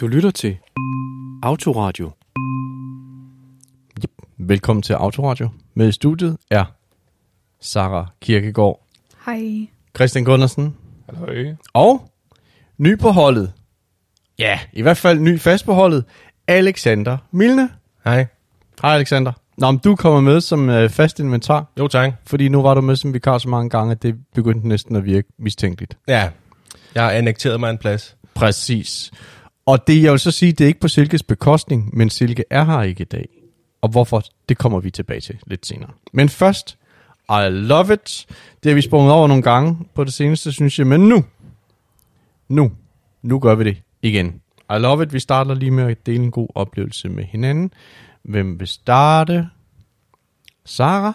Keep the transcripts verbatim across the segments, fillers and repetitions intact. Du lytter til Autoradio. Yep. Velkommen til Autoradio. Med i studiet er Sara Kirkegaard. Hej. Christian Gundersen. Hej. Og ny på holdet. Ja, i hvert fald ny fast på holdet. Alexander Milne. Hej. Hej Alexander. Nå, men du kommer med som øh, fast inventar. Jo tak. Fordi nu var du med som vikar så mange gange, at det begyndte næsten at virke mistænkeligt. Ja, jeg har annekteret mig en plads. Præcis. Og det, jeg vil så sige, det er ikke på Silkes bekostning, men Silke er her ikke i dag. Og hvorfor, det kommer vi tilbage til lidt senere. Men først, I love it. Det har vi sprunget over nogle gange på det seneste, synes jeg. Men nu, nu, nu gør vi det igen. I love it. Vi starter lige med at dele en god oplevelse med hinanden. Hvem vil starte? Sara?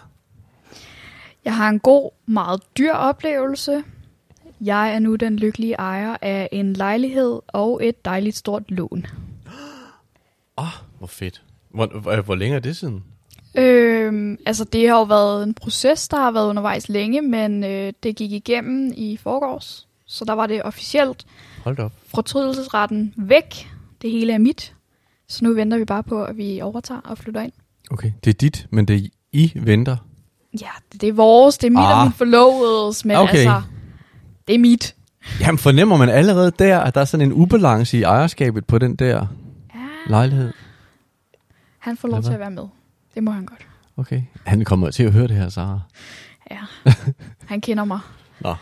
Jeg har en god, meget dyr oplevelse. Jeg er nu den lykkelige ejer af en lejlighed og et dejligt stort lån. Åh, oh, hvor fedt. Hvor, hvor, hvor længe er det siden? Øhm, altså det har jo været en proces, der har været undervejs længe, men øh, det gik igennem i forgårs. Så der var det officielt. Hold op. Fortrydelsesretten væk. Det hele er mit. Så nu venter vi bare på, at vi overtager og flytter ind. Okay, det er dit, men det er I venter? Ja, det er vores. Det er mit ah. og min forlovedes, men okay. altså... Det er mit. Jamen fornemmer man allerede der, at der er sådan en ubalance i ejerskabet på den der ja. lejlighed? Han får lov til at være med. Det må han godt. Okay. Han kommer til at høre det her, Sara. Ja. Han kender mig. Nå.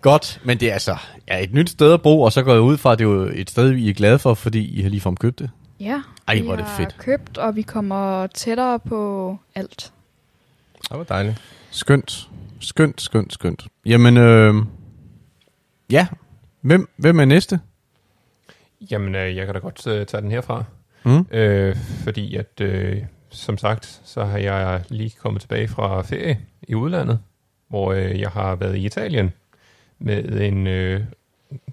Godt, men det er altså ja, et nyt sted at bo, og så går jeg ud fra, at det er jo et sted, I er glade for, fordi I har ligefrem købt det. Ja. Ej, hvor er det fedt. Vi har købt, og vi kommer tættere på alt. Det var dejligt. Skønt. Skønt, skønt, skønt. Jamen, øh, ja. Hvem, hvem er næste? Jamen, øh, jeg kan da godt øh, tage den herfra. Mm. Øh, fordi at, øh, som sagt, så har jeg lige kommet tilbage fra ferie i udlandet, hvor øh, jeg har været i Italien med en øh,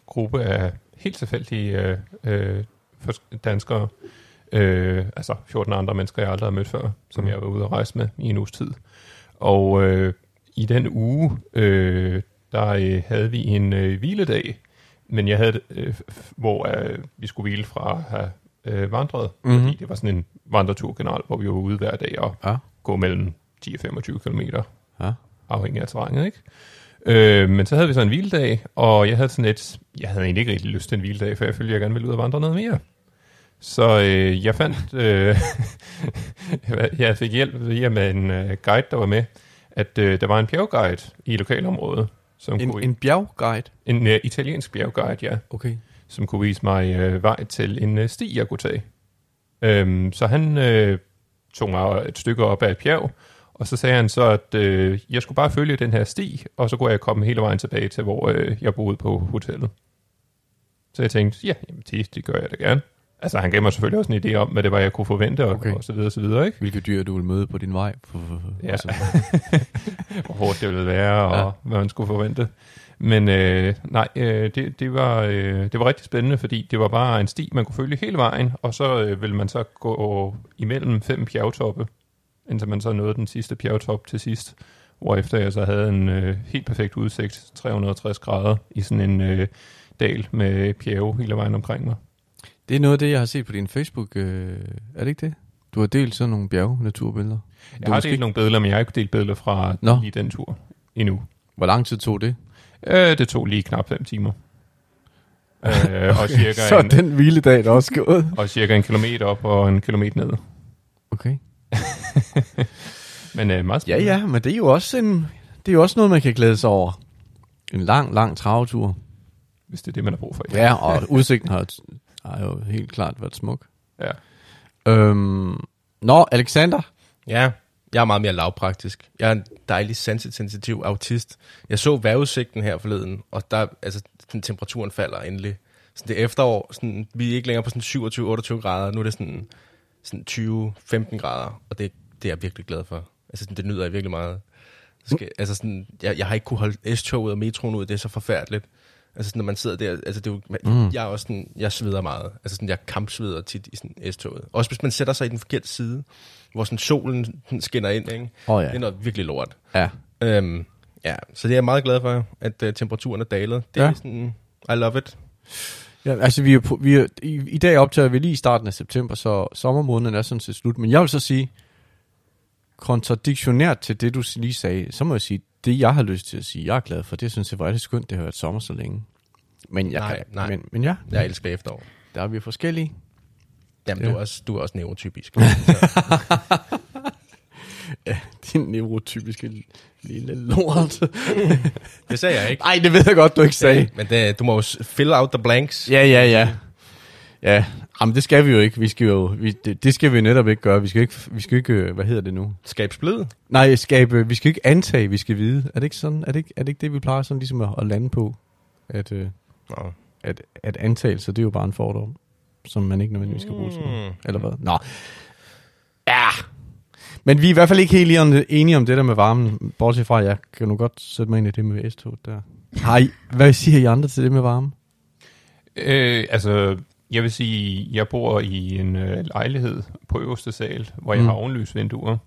gruppe af helt tilfældige øh, danskere. Øh, altså fjorten andre mennesker, jeg aldrig har mødt før, som jeg har været ude og rejse med i en uges tid. Og... Øh, I den uge, øh, der øh, havde vi en øh, hviledag, men jeg havde, øh, hvor øh, vi skulle hvile fra at have øh, vandret, mm-hmm. fordi det var sådan en vandretur generelt, hvor vi var ude hver dag og ja. gå mellem ti og femogtyve kilometer, ja. afhængig af terrænet, ikke? Øh, men så havde vi så en hviledag, og jeg havde sådan et, jeg havde egentlig ikke rigtig lyst til en hviledag, for jeg følte, jeg gerne ville ud og vandre noget mere. Så øh, jeg fandt, øh, jeg fik hjælp via med en øh, guide, der var med, at øh, der var en bjergguide i lokalområdet. Som en, kunne, en bjergguide? En øh, italiensk bjergguide, ja. Okay. Som kunne vise mig øh, vej til en øh, sti, jeg kunne tage. Øhm, så han øh, tog mig et stykke op ad et bjerg, og så sagde han så, at øh, jeg skulle bare følge den her sti, og så kunne jeg komme hele vejen tilbage til, hvor øh, jeg boede på hotellet. Så jeg tænkte, ja, jamen, det, det gør jeg da gerne. Altså, han gav mig selvfølgelig også en idé om, hvad det var, jeg kunne forvente, og, okay. og så videre, og så videre, ikke? Hvilke dyr, du ville møde på din vej. Ja. Hvor hårdt det ville være, og ja. hvad man skulle forvente. Men øh, nej, øh, det, det, var, øh, det var rigtig spændende, fordi det var bare en sti, man kunne følge hele vejen, og så øh, ville man så gå imellem fem bjergtoppe, indtil man så nåede den sidste bjergtop til sidst, hvorefter jeg så havde en øh, helt perfekt udsigt, tre hundrede og tres grader, i sådan en øh, dal med bjerge hele vejen omkring mig. Det er noget af det, jeg har set på din Facebook. Øh, er det ikke det? Du har delt sådan nogle bjergnaturbilleder. Jeg har delt ikke... nogle billeder, men jeg har ikke delt billeder fra Nå. lige den tur endnu. Hvor lang tid tog det? Øh, det tog lige knap fem timer. Øh, okay. og cirka så er en, den hviledag, der også gået. Og cirka en kilometer op og en kilometer ned. Okay. men øh, meget spændende. Ja, ja, men det er jo også, en, det er jo også noget, man kan glæde sig over. En lang, lang travetur. Hvis det er det, man har brug for. Ja, ja og udsigten har... Det har jo helt klart været smuk. Ja. Øhm, Nå, Alexander? Ja, jeg er meget mere lavpraktisk. Jeg er en dejlig sensitiv autist. Jeg så vejrudsigten her forleden, og der, altså, den temperaturen falder endelig. Sådan det efterår, sådan, vi er ikke længere på sådan syvogtyve til otteogtyve grader, nu er det sådan, sådan tyve til femten grader, og det, det er jeg virkelig glad for. Altså, sådan, det nyder jeg virkelig meget. Så skal, mm. altså, sådan, jeg, jeg har ikke kunne holde S-toget og metroen ud, det er så forfærdeligt. Altså sådan, når man sidder der, altså det er jo, man, mm. jeg er også sådan, jeg sveder meget. Altså sådan, jeg kampsveder tit i sådan S-toget. Også hvis man sætter sig i den forkerte side, hvor sådan solen skinner ind, ikke? Oh, ja. Det er noget virkelig lort. Ja. Øhm, ja, så det er jeg meget glad for, at uh, temperaturen er dalet. Det ja. er sådan, I love it. Ja, altså vi er, vi er, i, i dag optager vi lige i starten af september, så sommermåneden er sådan set slut. Men jeg vil så sige, kontradiktionært til det, du lige sagde, så må jeg sige, det jeg har lyst til at sige, jeg er glad for, det synes jeg var rigtig skønt, det har været sommer så længe. Men jeg, nej, kan, nej. Men, men ja. Jeg elsker efterår. Der er vi forskellige. Jamen, ja. du, er også, du er også neurotypisk. Ja, din neurotypiske lille lort. Det sagde jeg ikke. Nej, det ved jeg godt, du ikke sagde. Ja, men det, du må jo fill out the blanks. Ja, ja, ja. Ja, jamen det skal vi jo ikke. Vi skal jo, vi, det, det skal vi netop ikke gøre. Vi skal ikke, vi skal ikke, hvad hedder det nu? Skabe splid? Nej, skabe, vi skal ikke antage, vi skal vide. Er det ikke sådan? Er det ikke, er det, ikke det, vi plejer sådan ligesom at, at lande på? At, øh, at, at antagelser, det er jo bare en fordom, som man ikke nødvendigvis skal bruge til noget. Eller hvad? Nå. Ja. Men vi er i hvert fald ikke helt enige om det der med varmen. Bortset fra, jeg kan nu godt sætte mig ind i det med S to der. Hej, hvad siger I andre til det med varme? Øh, altså, jeg vil sige, jeg bor i en øh, lejlighed på øverste sal, hvor jeg mm. har ovenlysvinduer.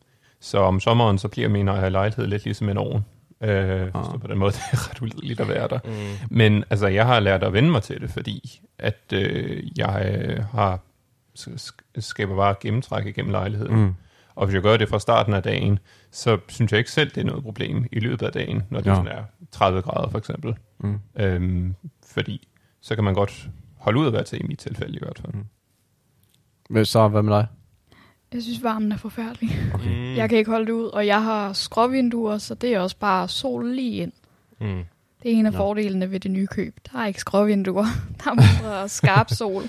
Så om sommeren, så bliver min lejlighed lidt ligesom en ovn. Øh, ah. Så på den måde, det er ret ulideligt at være der. Mm. Men altså, jeg har lært at vende mig til det, fordi at øh, jeg har skaber bare gennemtræk igennem lejligheden. Mm. Og hvis jeg gør det fra starten af dagen, så synes jeg ikke selv, det er noget problem i løbet af dagen, når det ja. sådan er tredive grader for eksempel. Mm. Øhm, fordi så kan man godt holde ud at være til, i mit tilfælde i hvert fald. Mm. Sara, hvad med dig? Jeg synes, varmen er forfærdelig. Okay. Mm. Jeg kan ikke holde det ud, og jeg har skråvinduer, så det er også bare sol lige ind. Mm. Det er en af ja. fordelene ved det nye køb. Der er ikke skråvinduer, der er mindre skarp sol.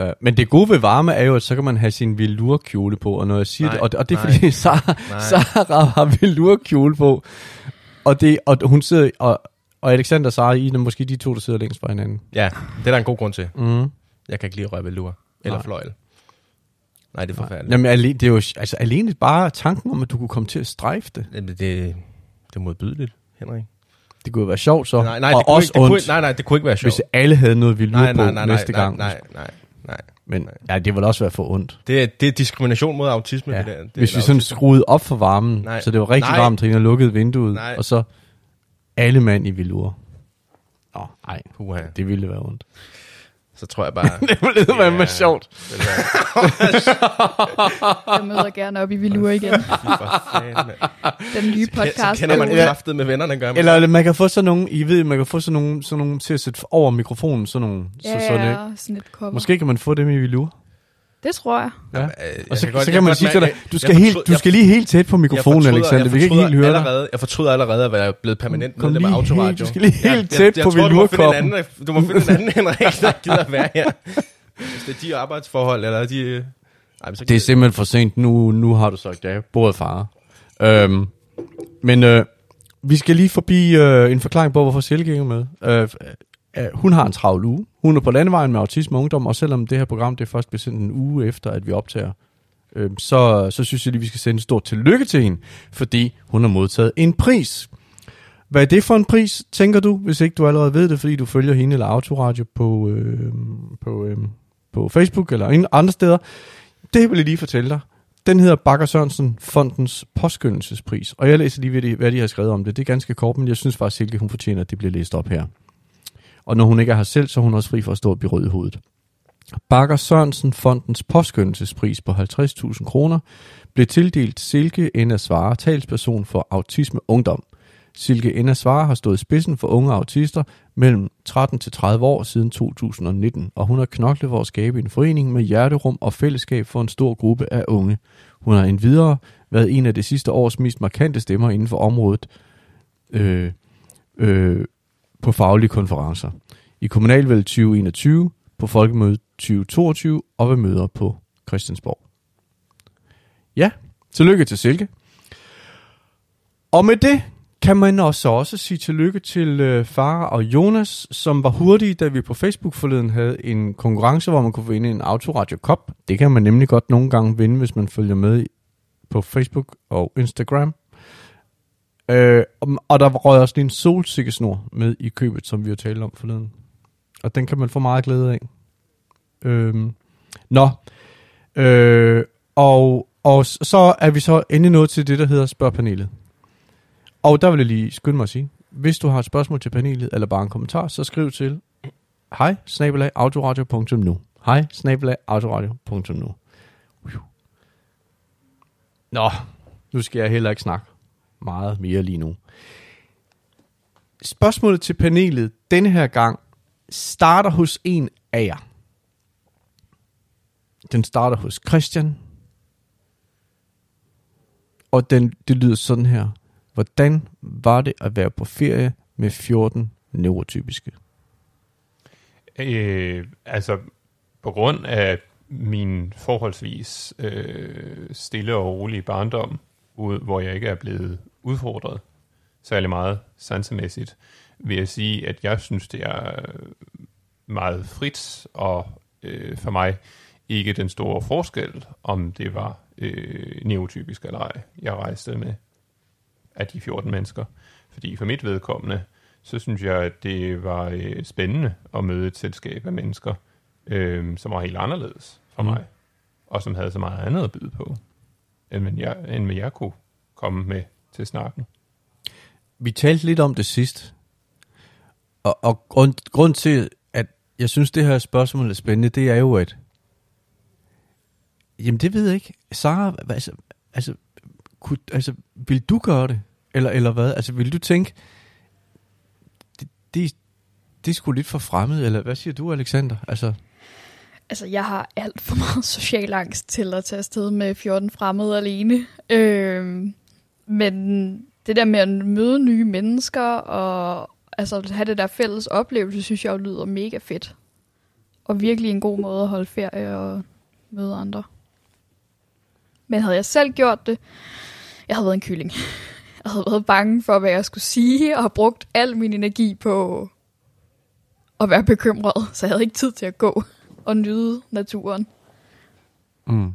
Uh, men det gode ved varme er jo, at så kan man have sin velurkjole på, og når jeg siger nej, det, og, og det er nej, fordi Sara, Sara har velurkjole på, og, det, og hun sidder, og, og Alexander og Sara, I er måske de to, der sidder længst fra hinanden. Ja, det er der en god grund til. Mm. Jeg kan ikke lide at røre velur, eller nej. fløjl. Nej, det er forfærdeligt. Jamen, alene, det er jo, altså, alene bare tanken om, at du kunne komme til at strejfe det. Jamen, det, det er modbydeligt, Henrik. Det kunne være sjovt så, nej, nej, og også ikke, ondt, kunne, nej, nej, det kunne ikke være sjovt. Hvis alle havde noget velur nej, på nej, nej, næste nej, gang. Nej, nej, nej. Nej, men ja, det vil også være for ondt. Det, det er diskrimination mod autisme. Ja. Det der, det Hvis vi sådan autisme. skruede op for varmen, nej. så det var rigtig nej. varmt, og lukkede vinduet, nej. og så alle mand i velure. Nå, nej, Puha. det ville være ondt. Så tror jeg bare... det ville være ja, sjovt. Jeg møder gerne op i velure igen. Den nye podcast. Så kender man kraftet med vennerne, gør man. Eller man kan få sådan nogle, I ved, man kan få sådan nogle, sådan nogle til at sætte over mikrofonen, sådan nogle. Ja, så, sådan, ja, sådan et kopper. Måske kan man få dem i velure. Det tror jeg. Ja. Ja, og så, jeg så kan man sige til dig, du skal, fortryd, helt, du skal lige helt tæt på mikrofonen, Alexander. Vi kan ikke helt høre allerede, dig. Jeg fortryder allerede, at være blevet permanent medlem med af Autoradio. Helt, du skal lige helt tæt jeg, jeg, jeg på velurkoppen. Du må finde en anden, Henrik, der gider være her. Hvis det er de arbejdsforhold, eller de... Øh... Ej, det er simpelthen for sent. Nu, nu har du sagt, ja, bordet Farah. Øhm, men øh, vi skal lige forbi øh, en forklaring på, hvorfor Silke ikke er med. Øh, Hun har en travl uge. Hun er på landevejen med autisme ungdom, og selvom det her program det først bliver sendt en uge efter, at vi optager, øh, så, så synes jeg lige, vi skal sende et stort tillykke til hende, fordi hun har modtaget en pris. Hvad er det for en pris, tænker du, hvis ikke du allerede ved det, fordi du følger hende eller Autoradio på, øh, på, øh, på Facebook eller andre steder? Det vil jeg lige fortælle dig. Den hedder Bakker Sørensen Fondens påskyndelsespris, og jeg læser lige, hvad de har skrevet om det. Det er ganske kort, men jeg synes faktisk, Silke, hun fortjener, at det bliver læst op her. Og når hun ikke er her selv, så er hun også fri for at stå og blive rød i hovedet. Bakker Sørensen Fondens påskyndelsespris på halvtreds tusind kroner blev tildelt Silke Ena Svare, talsperson for autisme ungdom. Silke Ena Svare har stået i spidsen for unge autister mellem tretten til tredive år siden to tusind nitten, og hun har knoklet for at skabe en forening med hjerterum og fællesskab for en stor gruppe af unge. Hun har endvidere været en af det sidste års mest markante stemmer inden for området. Øh, øh, på faglige konferencer, i kommunalvalget tyve enogtyve, på folkemødet tyve toogtyve og ved møder på Christiansborg. Ja, tillykke til Silke. Og med det kan man også, også sige tillykke til øh, Farah og Jonas, som var hurtige, da vi på Facebook forleden havde en konkurrence, hvor man kunne vinde en Autoradio Cup. Det kan man nemlig godt nogle gange vinde, hvis man følger med på Facebook og Instagram. Øh, og der røg også lige en solsikkesnor med i købet, som vi har talt om forleden. Og den kan man få meget glæde af. Øh, nå. Øh, og, og så er vi så endelig nået til det, der hedder spørgpanelet. Og der vil jeg lige skynde mig at sige, hvis du har et spørgsmål til panelet, eller bare en kommentar, så skriv til hi snabel-a autoradio punktum nu. hi snabel-a autoradio punktum nu. Nå, nu skal jeg heller ikke snakke meget mere lige nu. Spørgsmålet til panelet denne her gang starter hos en af jer. Den starter hos Christian. Og den, det lyder sådan her. Hvordan var det at være på ferie med fjorten neurotypiske? Øh, altså, på grund af min forholdsvis øh, stille og rolige barndom, hvor jeg ikke er blevet udfordret særlig meget sansemæssigt, vil jeg sige, at jeg synes, det er meget frit, og øh, for mig ikke den store forskel, om det var øh, neurotypisk eller ej, jeg rejste med af de fjorten mennesker. Fordi for mit vedkommende, så synes jeg, at det var øh, spændende at møde et selskab af mennesker, øh, som var helt anderledes fra mm. mig, og som havde så meget andet at byde på, end jeg, end jeg kunne komme med til snakken. Vi talte lidt om det sidst, og, og grund, grund til, at jeg synes, det her spørgsmål er spændende, det er jo, at jamen, det ved jeg ikke. Sara, altså, altså, kunne, altså, vil du gøre det? Eller, eller hvad? Altså, vil du tænke, det, det, det er sgu lidt for fremmed, eller hvad siger du, Alexander? Altså, altså jeg har alt for meget social angst til at tage afsted med fjorten fremmede alene. Øh, men det der med at møde nye mennesker, og altså, have det der fælles oplevelse, synes jeg lyder mega fedt. Og virkelig en god måde at holde ferie og møde andre. Men havde jeg selv gjort det, jeg havde været en kylling. Jeg havde været bange for, hvad jeg skulle sige, og har brugt al min energi på at være bekymret, så jeg havde ikke tid til at gå og nyde naturen. Mm.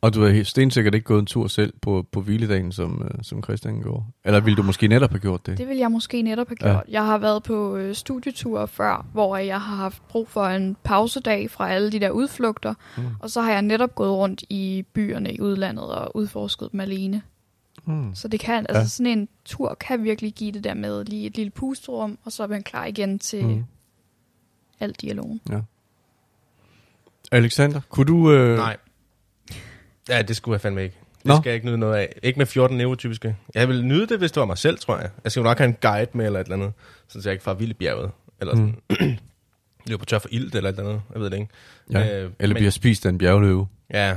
Og du har stensikkert ikke gået en tur selv på, på hviledagen, som, som Christian går. Eller ville du måske netop have gjort det? Det ville jeg måske netop have gjort. Ja. Jeg har været på studieture før, hvor jeg har haft brug for en pausedag fra alle de der udflugter. Mm. Og så har jeg netop gået rundt i byerne i udlandet og udforsket dem alene. Mm. Så det kan, altså ja. sådan en tur kan virkelig give det der med lige et lille pusterum, og så er man klar igen til mm. al dialogen. Ja. Alexander, kunne du... Øh... Nej. Ja, det skulle jeg fandme ikke. Det Nå. skal jeg ikke nyde noget af. Ikke med fjorten neurotypiske. Jeg ville nyde det, hvis det var mig selv, tror jeg. Jeg skal jo nok have en guide med eller et eller andet, så jeg ikke far vild i bjerget. Eller sådan. Mm. Løber på tør for ilt eller et eller andet. Jeg ved det ikke. Ja. Øh, eller men... bliver spist af en bjergløve. Ja.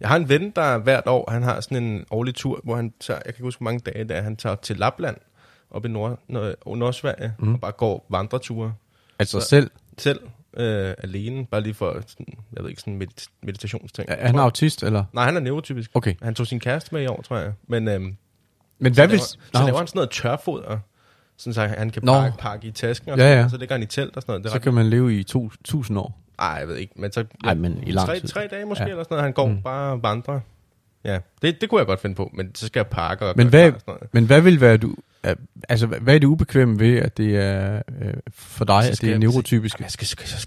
Jeg har en ven, der hvert år, han har sådan en årlig tur, hvor han tager, jeg kan ikke huske, hvor mange dage der han tager til Lapland, op i Nord, Nord, Nordsverige, mm. og bare går vandreture. Altså så, selv? Selv. Øh, alene, bare lige for sådan, jeg ved ikke, sådan en medit- meditationsting. Er han autist, eller? Nej, han er neurotypisk. Okay. Han tog sin kæreste med i år, tror jeg. Men, øhm, Men hvad hvis... Så laver no. han sådan noget tørfoder, sådan så han kan no. pakke i tasken, og, ja, ja. Sådan, og så ligger han i telt og sådan noget. Det så kan man leve i to, tusind år. Nej, jeg ved ikke, men så... Ja, Ej, men i lang tre, tid. Tre dage måske, ja. Eller sådan noget. Han går mm. bare og vandrer. Ja, det, det kunne jeg godt finde på, men så skal jeg pakke og... Men, hvad, og sådan men hvad vil være du... Altså, hvad er det ubekvemme ved, at det er øh, for dig, at det er neurotypisk?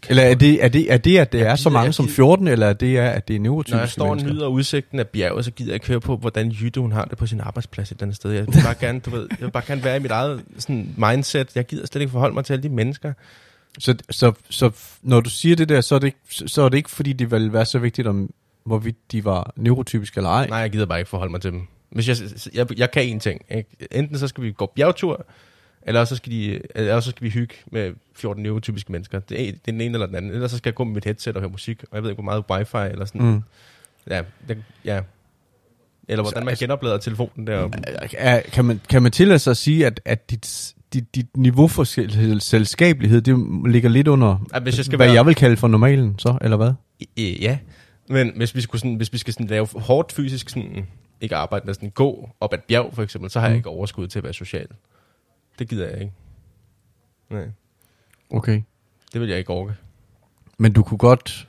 Eller er det, er det, er det at det jeg er så mange som fjorten, eller er det, at det er neurotypisk? Når jeg står og nyder udsigten af bjerget, så gider jeg ikke høre på, hvordan Jytte, hun har det på sin arbejdsplads et andet sted. Jeg vil bare gerne, du ved, jeg vil bare gerne være i mit eget sådan, mindset. Jeg gider slet ikke forholde mig til alle de mennesker. Så, så, så når du siger det der, så er det, så er det ikke, fordi det ville være så vigtigt, om hvorvidt de var neurotypiske eller ej? Nej, jeg gider bare ikke forholde mig til dem. Hvis jeg, jeg, jeg kan én ting. Ikke? Enten så skal vi gå bjergtur, eller så skal, de, eller så skal vi hygge med fjorten neurotypiske mennesker. Det er, det er den ene eller den anden. Eller så skal jeg gå med mit headset og høre musik, og jeg ved ikke, hvor meget wifi eller sådan. Mm. Ja, det, ja. Eller hvordan så, man genoplader telefonen der. Kan man, kan man tillade sig at sige, at, at dit, dit, dit niveau for selskabelighed, det ligger lidt under, ja, hvis jeg skal hvad være... jeg vil kalde for normalen, så, eller hvad? Ja, men hvis vi, skulle sådan, hvis vi skal sådan lave hårdt fysisk sådan... ikke arbejde med sådan gå op ad bjerg, for eksempel, så har jeg ikke overskud til at være social. Det gider jeg ikke. Nej. Okay. Det vil jeg ikke orke. Men du kunne godt,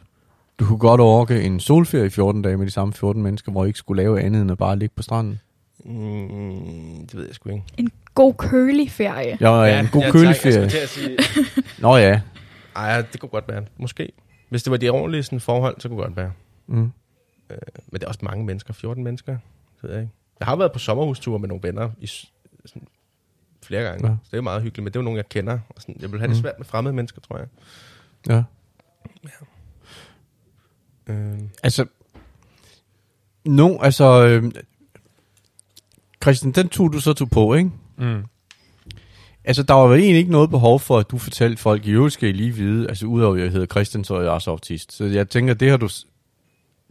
du kunne godt orke en solferie i fjorten dage med de samme fjorten mennesker, hvor I ikke skulle lave andet end at bare ligge på stranden? Mm, det ved jeg sgu ikke. En god kølig ferie. Ja, ja, en god ja, kølig ferie. Jeg skal til at sige... Nå ja. Ej, det kunne godt være. Måske. Hvis det var de ordentlige sådan, forhold, så kunne det godt være. Mm. Øh, men det er også mange mennesker. fjorten mennesker. Ved jeg, ikke. Jeg har været på sommerhusture med nogle venner i, sådan, flere gange, ja. Så det er meget hyggeligt, men det er jo nogen, jeg kender. Og sådan, jeg vil have det svært med fremmede mennesker, tror jeg. Ja. Ja. Øh. Altså, nu, no, altså, øh, Christian, den tog du så tog på, ikke? Mm. Altså, der var vel egentlig ikke noget behov for, at du fortalte folk, i øvrigt skal I lige vide, altså udover, at jeg hedder Christian, så er jeg også autist. Så jeg tænker, det har du,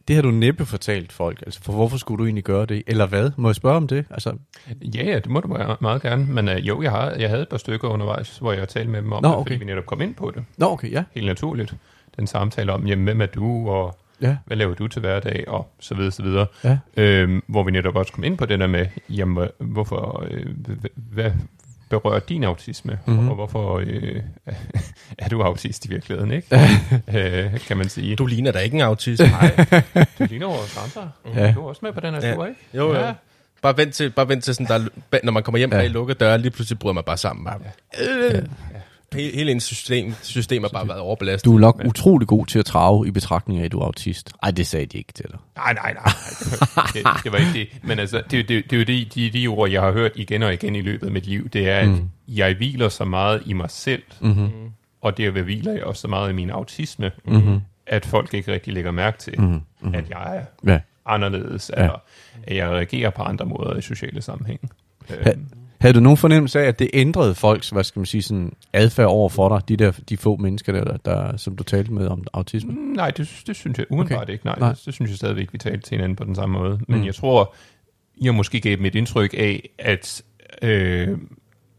det har du næppe fortalt folk. Altså, for hvorfor skulle du egentlig gøre det? Eller hvad? Må jeg spørge om det? Altså... Ja, ja, det må du meget gerne. Men øh, jo, jeg, har, jeg havde et par stykker undervejs, hvor jeg talte med dem om, Nå, okay. det, fordi vi netop kom ind på det. Nå, okay, ja. Helt naturligt. Den samtale om, jamen, hvem er du, og... Ja. Hvad laver du til hverdag, og så videre, så videre. Ja. Øhm, hvor vi netop også kom ind på det der med, jamen, hvorfor, øh, hvad berører din autisme, mm-hmm. og hvorfor øh, er du autist i virkeligheden, ikke? øh, kan man sige. Du ligner da ikke en autist. Nej, du ligner over andre. Ja. Du er også med på den her tur, ja. Ikke? Jo, ja. Jo. Bare vent til, bare vent til sådan, der, når man kommer hjem, ja. Og i lukkede døre, lige pludselig bryder man bare sammen. Bare, øh. ja. Ja. Hele, hele ens system, system har bare været overbelastet. Du er nok ja. utrolig god til at trage i betragtning af, at du er autist. Ej, det sagde de ikke til dig. Nej, nej, nej. Det, det var ikke det. Men altså, det, det, det er jo de, de, de ord, jeg har hørt igen og igen i løbet af mit liv. Det er, at mm. jeg hviler så meget i mig selv, mm-hmm. og derved hviler jeg også så meget i min autisme, mm-hmm. at folk ikke rigtig lægger mærke til, mm-hmm. at jeg er ja. anderledes, ja. eller at jeg reagerer på andre måder i sociale sammenhæng. Ja. Havde du nogen fornemmelse af, at det ændrede folks, hvad skal man sige, sådan adfærd over for dig, de der de få mennesker der, der som du talte med om autisme? Mm, nej, det, det synes jeg umiddelbart okay. ikke. Nej, nej. Det, det synes jeg stadigvæk, vi talte til hinanden på den samme måde. Men mm. jeg tror, jeg måske gav dem et indtryk af, at øh,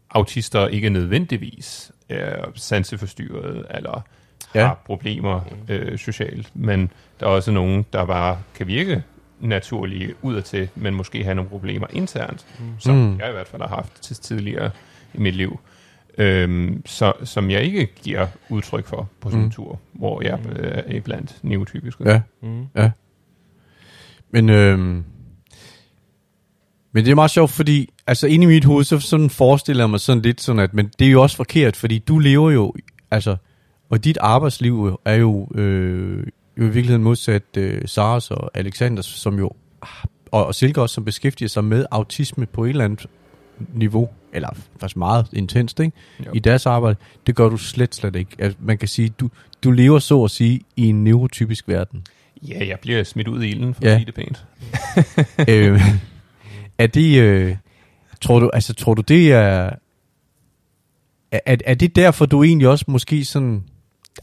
autister ikke nødvendigvis er sanseforstyrret eller ja. har problemer øh, socialt, men der er også nogen, der bare kan virke naturlige udadtil, men måske have nogle problemer internt, mm. som jeg i hvert fald har haft til tidligere i mit liv, øhm, så, som jeg ikke giver udtryk for på sådan en mm. tur, hvor jeg øh, er blandt neurotypiske. Ja, mm. ja. Men, øhm, men det er meget sjovt, fordi altså inde i mit hoved, så sådan forestiller jeg mig sådan lidt sådan, at men det er jo også forkert, fordi du lever jo, altså, og dit arbejdsliv er jo øh, jo i virkeligheden modsat øh, Saras og Alexanders, som jo, og, og Silke også, som beskæftiger sig med autisme på et eller andet niveau, eller faktisk meget intenst, ikke? I deres arbejde. Det gør du slet, slet ikke. Altså, man kan sige, du, du lever så at sige i en neurotypisk verden. Ja, jeg bliver smidt ud i ilden, for ja. at sige det pænt. øh, er det, øh, tror du, altså tror du det er, er, er det derfor, du egentlig også måske sådan,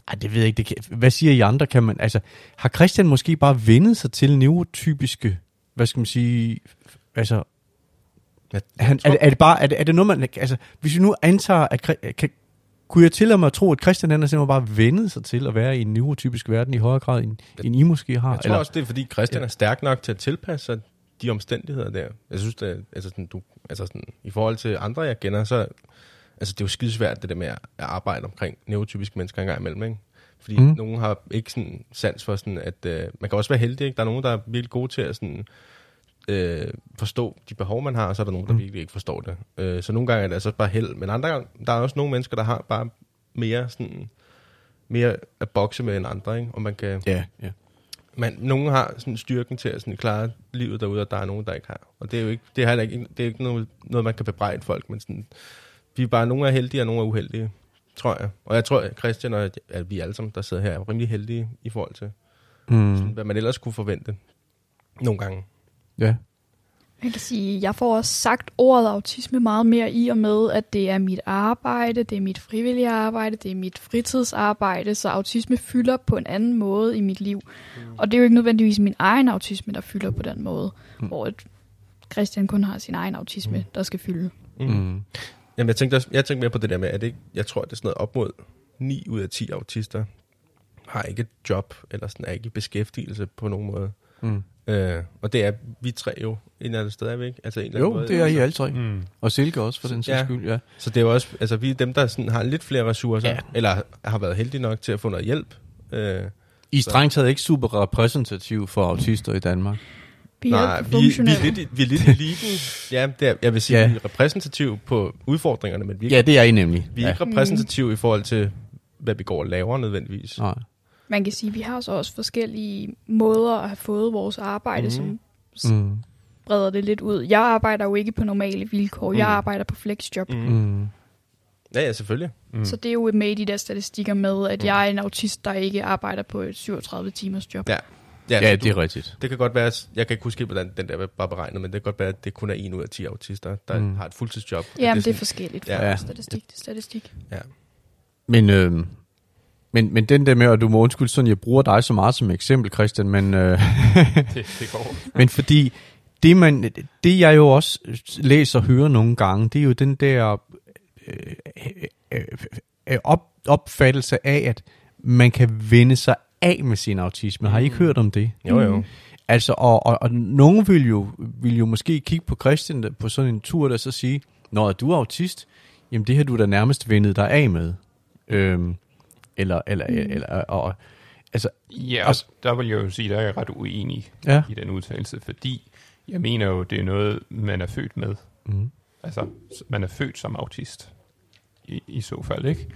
ej, det ved jeg ikke. Det kan, hvad siger I andre? Kan man, altså, har Christian måske bare vendet sig til neurotypiske, hvad skal man sige, altså, han, er, er det bare, er det, er det noget, man, altså, hvis vi nu antager, at, kan, kunne jeg tillade mig at tro, at Christian han har simpelthen bare vendet sig til at være i en neurotypisk verden i højere grad, end, end I måske har? Jeg tror eller? Også, det er, fordi Christian ja. er stærk nok til at tilpasse sig de omstændigheder der. Jeg synes, det er, altså, sådan, du, altså sådan, i forhold til andre, jeg kender, så... Altså, det er jo skidesvært, det der med at arbejde omkring neurotypiske mennesker engang imellem, ikke? Fordi mm. nogen har ikke sådan sans for sådan, at... Øh, man kan også være heldig, ikke? Der er nogen, der er virkelig gode til at sådan, øh, forstå de behov, man har, og så er der nogen, der mm. virkelig ikke forstår det. Øh, så nogle gange er det altså bare held. Men andre gange, der er også nogle mennesker, der har bare mere sådan... Mere at bokse med end andre, ikke? Og man kan... Ja, yeah, ja. Yeah. Men nogen har sådan styrken til at sådan klare livet derude, og der er nogen, der ikke har. Og det er jo ikke... Det er heller ikke, det er ikke noget, noget, man kan bebrejde folk, men sådan... Vi er bare, nogle er heldige, og nogle er uheldige, tror jeg. Og jeg tror, at Christian og at vi alle sammen, der sidder her, er rimelig heldige i forhold til, mm. sådan, hvad man ellers kunne forvente nogle gange. Ja. Jeg kan sige, jeg får også sagt ordet autisme meget mere i og med, at det er mit arbejde, det er mit frivillige arbejde, det er mit fritidsarbejde, så autisme fylder på en anden måde i mit liv. Mm. Og det er jo ikke nødvendigvis min egen autisme, der fylder på den måde, mm. hvor Christian kun har sin egen autisme, mm. der skal fylde. Mm. Mm. Jamen, jeg tænkte, også, jeg tænkte mere på det der med, at det, jeg tror, at det er sådan noget op mod ni ud af ti autister har ikke et job, eller sådan er ikke i beskæftigelse på nogen måde. Mm. Øh, og det er vi tre jo, en eller anden sted er vi ikke? Altså, en eller anden jo, måde, det er altså. I alle tre. Mm. Og Silke også, for den sags ja. skyld, ja. Så det er jo også, altså vi er dem, der sådan har lidt flere ressourcer, ja. eller har været heldige nok til at få noget hjælp. Øh, I strengt taget ikke super repræsentativ for autister i Danmark. Nej, vi, vi, er lidt i, vi er lidt i ligen. Ja, det er, jeg vil sige, ja. vi er repræsentative på udfordringerne, men vi er ikke, ja, det er I nemlig. Vi er ja. ikke repræsentative mm. i forhold til, hvad vi går og laver nødvendigvis. Nej. Man kan sige, at vi har så også forskellige måder at have fået vores arbejde, mm. som mm. breder det lidt ud. Jeg arbejder jo ikke på normale vilkår, mm. jeg arbejder på flexjob. Mm. Mm. Ja, ja, selvfølgelig. Mm. Så det er jo med i de der statistikker med, at mm. jeg er en autist, der ikke arbejder på et syvogtredive timers job. Ja, ja, ja, du, det er rigtigt. Det kan godt være, jeg kan ikke huske, hvordan den der var beregnet, men det kan godt være, at det kun er en ud af ti autister, der mm. har et fuldtidsjob. Ja, det er sådan, forskelligt ja. fra statistik til statistik. Ja. Men, øh, men, men den der med, at du må undskylde sådan, jeg bruger dig så meget som eksempel, Christian, men... Øh, det, det går. Men fordi... Det, man, det jeg jo også læser og hører nogle gange, det er jo den der øh, øh, øh, op, opfattelse af, at man kan vende sig af med sin autisme. Har I ikke hørt om det? Jo, jo. Altså, og, og, og nogen vil jo, vil jo måske kigge på Christian på sådan en tur, der så sige, når du er autist, jamen det her du da nærmest vendet dig af med. Øhm, eller, eller, mm. eller, og, altså. Ja, og der vil jeg jo sige, der er jeg ret uenig ja. i den udtalelse, fordi jeg mener jo, det er noget, man er født med. Mm. Altså, man er født som autist, i, i så fald, ikke?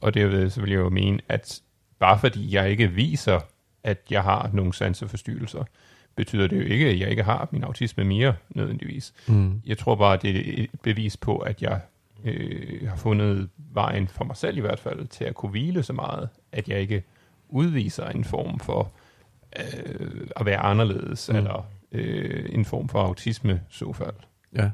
Og derved så vil jeg jo mene, at bare fordi jeg ikke viser, at jeg har nogle sanseforstyrrelser, betyder det jo ikke, at jeg ikke har min autisme mere, nødvendigvis. Mm. Jeg tror bare, det er et bevis på, at jeg øh, har fundet vejen for mig selv i hvert fald, til at kunne hvile så meget, at jeg ikke udviser en form for øh, at være anderledes, mm. eller... en form for autisme, så fald. Ja.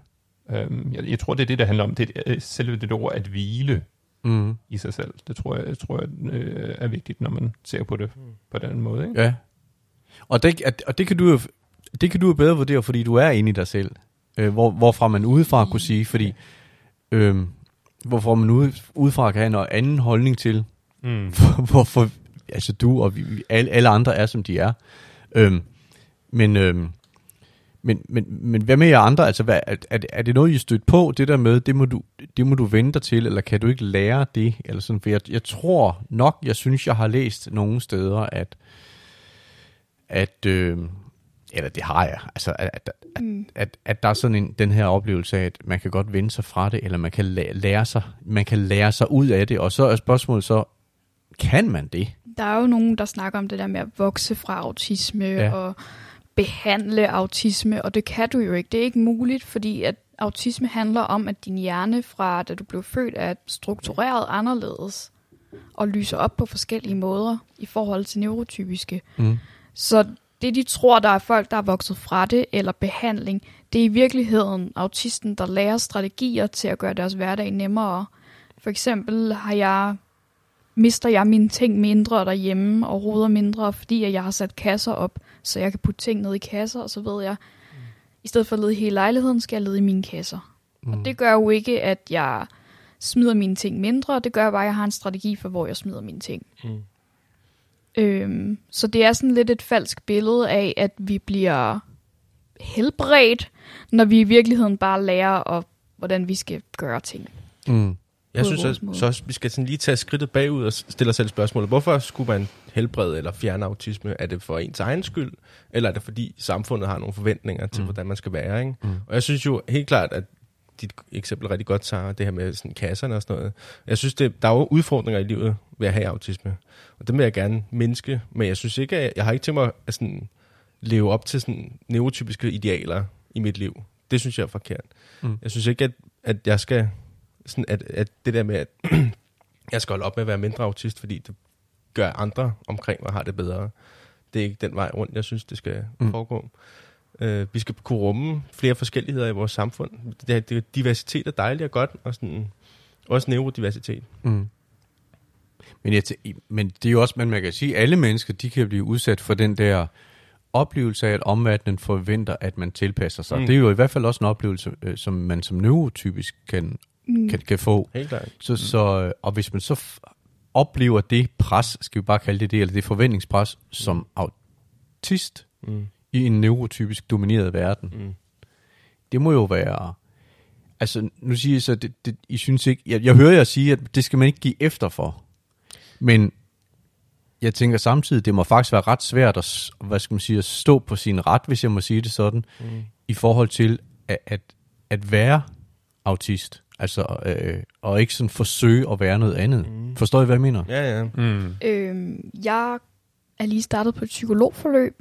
Øhm, jeg, jeg tror, det er det, der handler om. Det er selve det ord at hvile mm. i sig selv. Det tror jeg, jeg, tror, jeg øh, er vigtigt, når man ser på det mm. på den måde. Ikke? Ja. Og, det, at, og det, kan du jo, det kan du jo bedre vurdere, fordi du er inde i dig selv. Øh, hvor, hvorfra man udefra kunne sige, fordi øh, hvorfra man ude, udefra kan have noget anden holdning til, mm. hvorfor altså du og vi, alle, alle andre er, som de er. Øh, men øh, Men, men, men hvad med jer andre? Altså, hvad, er, er det noget, I stødt på, det der med, det må, du, det må du vente dig til, eller kan du ikke lære det? Eller sådan, for jeg, jeg tror nok, jeg synes, jeg har læst nogle steder, at, at øh, eller det har jeg, altså, at, at, at, at, at der er sådan en, den her oplevelse af, at man kan godt vende sig fra det, eller man kan lære, lære sig, man kan lære sig ud af det, og så er spørgsmålet så, kan man det? Der er jo nogen, der snakker om det der med at vokse fra autisme, ja. og... behandle autisme, og det kan du jo ikke. Det er ikke muligt, fordi at autisme handler om, at din hjerne fra, da du blev født, er struktureret anderledes og lyser op på forskellige måder i forhold til neurotypiske. Mm. Så det, de tror, der er folk, der er vokset fra det, eller behandling, det er i virkeligheden autisten, der lærer strategier til at gøre deres hverdag nemmere. For eksempel har jeg... mister jeg mine ting mindre derhjemme og roder mindre, fordi jeg har sat kasser op, så jeg kan putte ting ned i kasser, og så ved jeg, i stedet for at lede i hele lejligheden, skal jeg lede i mine kasser. Mm. Og det gør jo ikke, at jeg smider mine ting mindre, det gør bare, at jeg har en strategi for, hvor jeg smider mine ting. Mm. Øhm, så det er sådan lidt et falsk billede af, at vi bliver helbredt, når vi i virkeligheden bare lærer, og hvordan vi skal gøre ting. Mm. Jeg synes at, så også, vi skal sådan lige tage skridtet bagud og stille os selv spørgsmålet. Hvorfor skulle man helbrede eller fjerne autisme? Er det for ens egen skyld? Eller er det fordi samfundet har nogle forventninger til, mm. hvordan man skal være? Ikke? Mm. Og jeg synes jo helt klart, at dit eksempel er rigtig godt, Sara, det her med sådan kasserne og sådan noget. Jeg synes, det, der er jo udfordringer i livet ved at have autisme. Og det vil jeg gerne mindske. Men jeg synes ikke, at jeg, jeg har ikke tænkt mig at sådan leve op til sådan neurotypiske idealer i mit liv. Det synes jeg er forkert. Mm. Jeg synes ikke, at, at jeg skal... Sådan at, at det der med, at jeg skal holde op med at være mindre autist, fordi det gør andre omkring mig har det bedre. Det er ikke den vej rundt, jeg synes, det skal mm. foregå. Uh, vi skal kunne rumme flere forskelligheder i vores samfund. Det, det, diversitet er dejligt og godt, og sådan, også neurodiversitet. Mm. Men, jeg t- men det er jo også, man kan sige, at alle mennesker de kan blive udsat for den der oplevelse af, at omverdenen forventer, at man tilpasser sig. Mm. Det er jo i hvert fald også en oplevelse, som man som neurotypisk kan Kan, kan få. Helt klart. Så, så, og hvis man så f- oplever det pres, skal vi bare kalde det det, eller det forventningspres, som mm. autist mm. i en neurotypisk domineret verden, mm. det må jo være... Altså, nu siger jeg så, det, det, I synes ikke... Jeg, jeg hører jer sige, at det skal man ikke give efter for. Men jeg tænker samtidig, det må faktisk være ret svært at, hvad skal man sige, at stå på sin ret, hvis jeg må sige det sådan, mm. i forhold til at, at, at være autist. Altså, øh, og ikke sådan forsøge at være noget andet. Mm. Forstår I, hvad jeg mener? Ja, ja. Mm. Øhm, jeg er lige startet på et psykologforløb,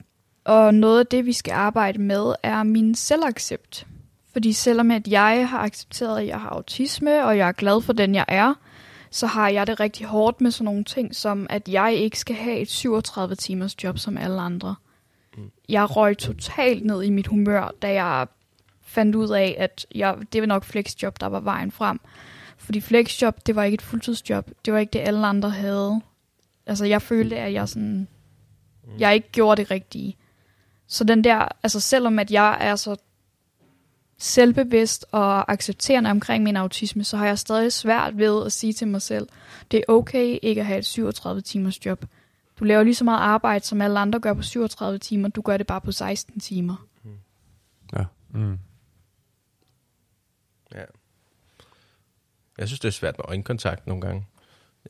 og noget af det, vi skal arbejde med, er min selvaccept. Fordi selvom at jeg har accepteret, at jeg har autisme, og jeg er glad for den, jeg er, så har jeg det rigtig hårdt med sådan nogle ting, som at jeg ikke skal have et syvogtredive timers job som alle andre. Jeg røg totalt ned i mit humør, da jeg fandt ud af, at jeg, det var nok flexjob, der var vejen frem. Fordi flexjob, det var ikke et fuldtidsjob. Det var ikke det, alle andre havde. Altså, jeg følte, at jeg sådan... Jeg ikke gjorde det rigtige. Så den der... Altså, selvom at jeg er så selvbevidst og accepterende omkring min autisme, så har jeg stadig svært ved at sige til mig selv, det er okay ikke at have et syvogtredive timers job. Du laver lige så meget arbejde, som alle andre gør på syvogtredive timer. Du gør det bare på seksten timer. Ja. Mm. Ja. Jeg synes, det er svært med øjenkontakt nogle gange.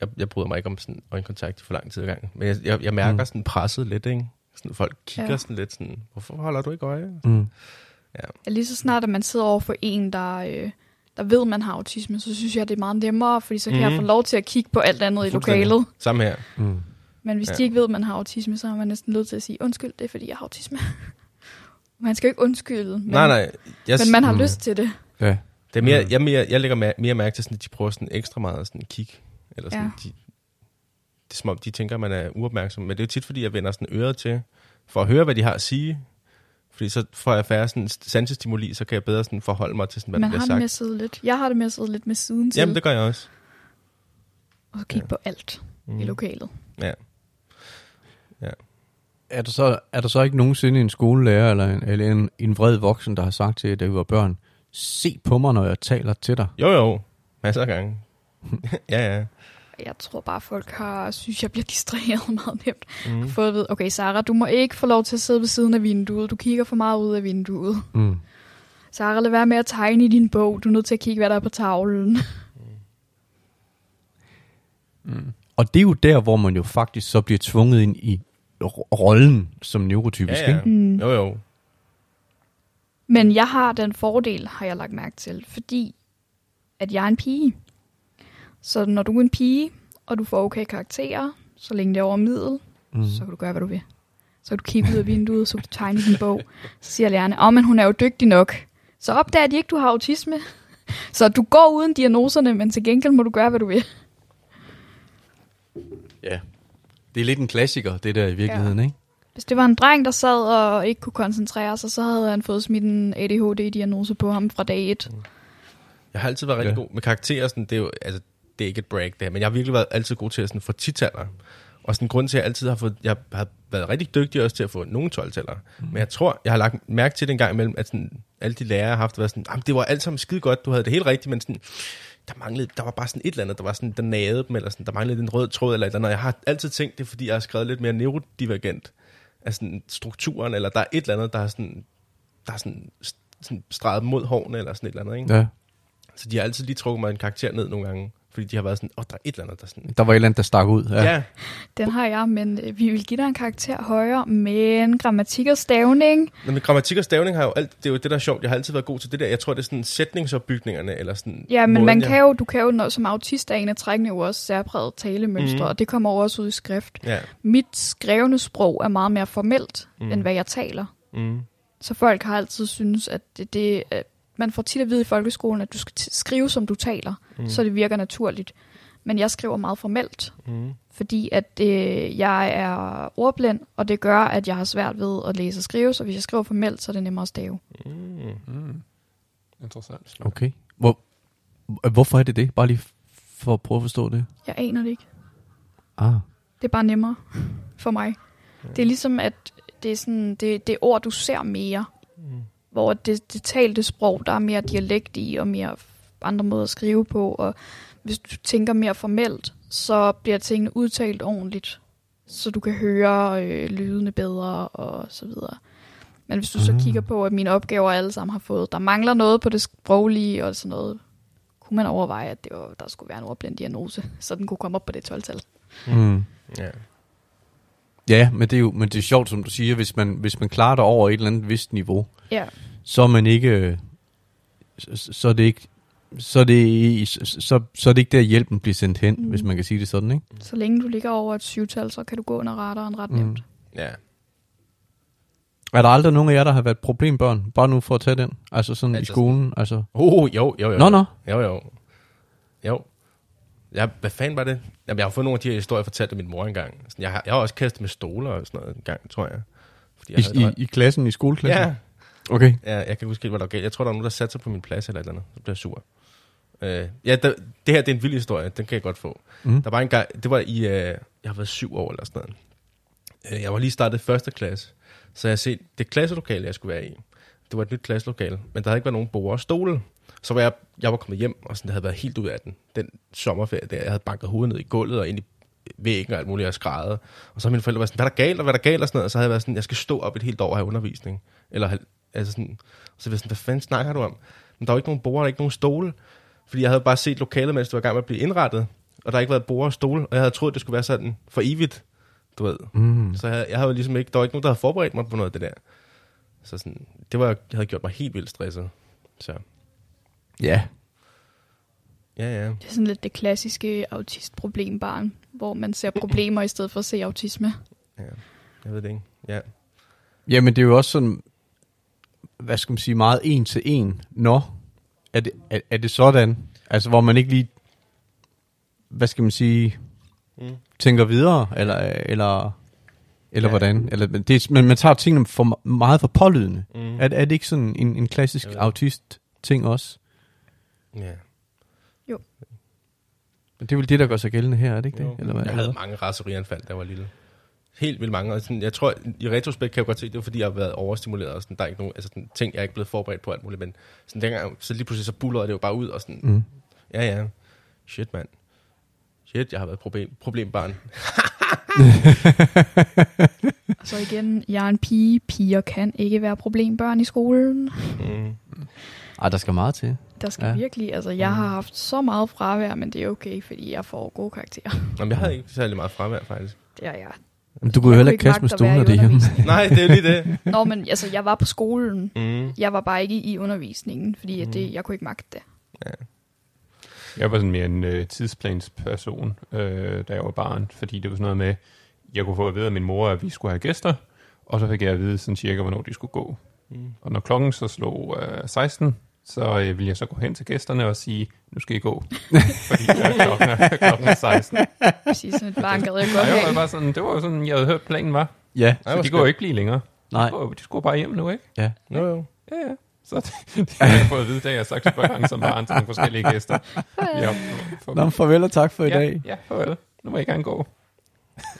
Jeg, jeg bryder mig ikke om sådan øjenkontakt for lang tid ad gangen. Men jeg, jeg, jeg mærker mm. sådan presset lidt, ikke? Sådan, folk kigger ja. sådan lidt sådan, hvorfor holder du ikke øje? Mm. Ja. Ja, lige så snart, at man sidder over for en, der, øh, der ved, man har autisme, så synes jeg, det er meget nemmere, fordi så kan mm. jeg få lov til at kigge på alt andet i lokalet. Samme her. Mm. Men hvis ja. de ikke ved, man har autisme, så har man næsten lyst til at sige, undskyld, det er, fordi jeg har autisme. Man skal jo ikke undskylde, men, nej, nej. Yes. men man har mm. lyst til det. Ja. Det er mere, jeg, mere, jeg lægger mere, mere mærke til, sådan, at de prøver sådan ekstra meget sådan at kigge. Eller sådan, ja. de, det er som om, de tænker, at man er uopmærksom. Men det er jo tit, fordi jeg vender sådan øret til, for at høre, hvad de har at sige. Fordi så får jeg færre sådan sansestimuli, så kan jeg bedre sådan forholde mig til, sådan, hvad man der bliver sagt. Man har det misset lidt. Jeg har det misset lidt med siden til. Jamen, det gør jeg også. Og kigge ja. på alt mm. i lokalet. Ja. Ja. Er der så, er der så ikke nogensinde en skolelærer eller en, eller en, en vred voksen, der har sagt til, at det var børn, se på mig, når jeg taler til dig? Jo, jo. Masser af gange. ja, ja. Jeg tror bare, folk har synes, jeg bliver distraheret meget nemt. Mm. Fået at vide, okay, Sara, du må ikke få lov til at sidde ved siden af vinduet. Du kigger for meget ud af vinduet. Mm. Sara, lad være med at tegne i din bog. Du er nødt til at kigge, hvad der er på tavlen. mm. Og det er jo der, hvor man jo faktisk så bliver tvunget ind i rollen som neurotypisk, ja, ja. ikke? Mm. Jo, jo. Men jeg har den fordel, har jeg lagt mærke til, fordi at jeg er en pige. Så når du er en pige, og du får okay karakterer, så længe det er over middel, mm. så kan du gøre, hvad du vil. Så kan du kigge ud af vinduet, så kan du tegne din bog. Så siger lærerne, åh, oh, men hun er jo dygtig nok. Så opdager de ikke, du har autisme. Så du går uden diagnoserne, men til gengæld må du gøre, hvad du vil. Ja, det er lidt en klassiker, det der i virkeligheden, ja. ikke? Hvis det var en dreng, der sad og ikke kunne koncentrere sig, så havde han fået smidt en A D H D-diagnose på ham fra dag et. Jeg har altid været rigtig ja. god med karakterer. Sådan, det, er jo, altså, det er ikke et break, det her, men jeg har virkelig været altid god til at sådan, få ti-taller. Og sådan en grund til, at jeg altid har, fået, jeg har været rigtig dygtig også til at få nogle tolv-taller. Mm. Men jeg tror, jeg har lagt mærke til det en gang imellem, at sådan, alle de lærere har haft været sådan, det var alt sammen skide godt, du havde det helt rigtigt, men sådan... Der manglede, der var bare sådan et eller andet, der var sådan, der nagede dem, eller sådan, der manglede den røde tråd, eller et eller andet. Jeg har altid tænkt det, fordi jeg har skrevet lidt mere neurodivergent af sådan strukturen, eller der er et eller andet, der har sådan, der er sådan, sådan streget mod hårene, eller sådan et eller andet, ikke? Ja. Så de har altid lige trukket mig en karakter ned nogle gange, fordi de har været sådan, åh, oh, der er et eller andet, der sådan... Der var et eller andet, der stak ud, ja. ja. Den har jeg, men vi vil give dig en karakter højere, men grammatik og stavning... Nå, men grammatik og stavning har jo alt... Det er jo det, der er sjovt. Jeg har altid været god til det der. Jeg tror, det er sådan sætningsopbygningerne, eller sådan... Ja, men måden, man kan jeg... jo... Du kan jo, når, som autist er en af trækkene jo også særpræget talemønstre, mm-hmm. og det kommer også ud i skrift. Ja. Mit skrevne sprog er meget mere formelt, mm. end hvad jeg taler. Mm. Så folk har altid synes at det... det Man får tit at vide i folkeskolen, at du skal t- skrive, som du taler, mm. så det virker naturligt. Men jeg skriver meget formelt, mm. fordi at øh, jeg er ordblind, og det gør, at jeg har svært ved at læse og skrive, så hvis jeg skriver formelt, så er det nemmere at stave. Mm. Mm. Interessant. Okay. Hvor, hvorfor er det det? Bare lige for at prøve at forstå det. Jeg aner det ikke. Ah. Det er bare nemmere for mig. Mm. Det er ligesom, at det er, sådan, det, det er ord, du ser mere. Mm. Hvor det, det talte sprog, der er mere dialekt i, og mere andre måder at skrive på, og hvis du tænker mere formelt, så bliver tingene udtalt ordentligt, så du kan høre øh, lydene bedre, og så videre. Men hvis du så kigger på, at mine opgaver alle sammen har fået, der mangler noget på det sproglige, og sådan noget, kunne man overveje, at det var, der skulle være en ordblind diagnose, så den kunne komme op på det tolv-tal. Mm. Yeah. Ja, men det er jo men det er sjovt, som du siger, hvis man, hvis man klarer det over et eller andet vist niveau, ja. så er man ikke, så, så er det ikke, så er det, så, så er det ikke der hjælpen bliver sendt hen, mm. hvis man kan sige det sådan, ikke? Så længe du ligger over et syvtal, så kan du gå under radaren ret nemt. Mm. Ja. Er der aldrig nogen af jer, der har været problembørn, bare nu for at tage den? Altså sådan altså, i skolen? Altså. Oh, jo, jo, jo. Nå, nå. Jo, jo. Jo. Jeg, hvad fanden var det? Jamen, jeg har fået nogle af de her historier fortalt af min mor engang. Sådan, jeg, har, jeg har også kastet med stoler og sådan noget engang, tror jeg. Fordi jeg I, havde, i, I klassen, i skoleklassen? Ja. Okay. Ja, jeg kan ikke huske, hvad der var galt. Jeg tror, der er nogen, der satte sig på min plads eller et eller andet. Så bliver jeg sur. Uh, ja, der, det her, det er en vild historie. Den kan jeg godt få. Mm. Der var en gang, det var i, uh, jeg har været syv år eller sådan noget. Uh, jeg var lige startet første klasse. Så jeg har set det klasselokale, jeg skulle være i. Det var et nyt klasselokale, men der havde ikke været nogen borde og stole. Så var jeg, jeg var kommet hjem, og sådan, det havde været helt ud af den. Den sommerferie der, jeg havde banket hovedet ned i gulvet og ind i væggen og alt muligt, og skrædder. Og så mine forældre var sådan, hvad er der galt, og hvad er der galt, og sådan noget. Og så havde jeg været sådan, jeg skal stå op et helt år og have undervisning. Eller, altså sådan, og så var jeg sådan, hvad fanden snakker du om? Men der var ikke nogen borde, der ikke nogen stole. Fordi jeg havde bare set lokalet, mens det var i gang med at blive indrettet. Og der havde ikke været borde og stole, og jeg havde troet, det skulle være sådan for evigt. Du ved. Mm. Så jeg, jeg havde ligesom ikke, der var ikke nogen, der havde forberedt mig på noget af det der. Så sådan, det var, jeg havde gjort mig helt vildt stresset. Så. Ja. Ja, ja. Det er sådan lidt det klassiske autistproblembarn, hvor man ser problemer i stedet for at se autisme. Ja, jeg ved det ikke. Ja. Jamen, det er jo også sådan, hvad skal man sige, meget en til en. Nå, er det, er, er det sådan? Altså, hvor man ikke lige, hvad skal man sige... Mm. tænker videre, eller, eller, eller ja. Hvordan? Eller, det, man, man tager tingene for meget for pålydende. Mm. Er, er det ikke sådan en, en klassisk autist-ting også? Ja. Jo. Men det er vel det, der gør sig gældende her, er det ikke jo. Det? Eller hvad? Jeg havde mange raserianfald, der var lille. Helt vildt mange. Og sådan, jeg tror, i retrospekt kan jeg godt se, det var fordi, jeg har været overstimuleret, og sådan, der er ikke nogen, altså sådan, ting, jeg er ikke blevet forberedt på alt muligt, men sådan, dengang, så lige pludselig så bullerede det jo bare ud, og sådan, mm. ja, ja, shit, mand. Shit, jeg har været problem, problembarn. Og så igen, jeg er en pige. Piger kan ikke være problembørn i skolen. Mm. Ej, der skal meget til. Der skal ja. Virkelig. Altså, jeg mm. har haft så meget fravær, men det er okay, fordi jeg får gode karakterer. Jamen, jeg havde ikke særlig meget fravær, faktisk. Ja, ja. Men du kunne jo heller ikke kaste med stolen derhjemme. Nej, det er jo lige det. Nå, men altså, jeg var på skolen. Mm. Jeg var bare ikke i undervisningen, fordi mm. det, jeg kunne ikke magte det. Ja. Jeg var sådan mere en øh, tidsplansperson, øh, da jeg var barn, fordi det var sådan noget med, jeg kunne få at vide af min mor, at vi skulle have gæster, og så fik jeg at vide sådan cirka, hvornår de skulle gå. Mm. Og når klokken så slog øh, seksten, så øh, ville jeg så gå hen til gæsterne og sige, nu skal I gå, fordi øh, klokken, er, klokken er seksten. Præcis, sådan et barn gad jeg godt hen. Det var jo sådan, jeg havde hørt, planen var. Ja. Så de kunne jo ikke blive længere. Nej. De skulle bare hjem nu, ikke? Ja. Jo, jo. Ja, ja. Så det, det har jeg fået at vide, da jeg har sagt spørg gange som barn til nogle forskellige gæster. Ja, for, Nå, farvel og tak for i ja, dag. Ja, farvel. Nu må I gerne gå.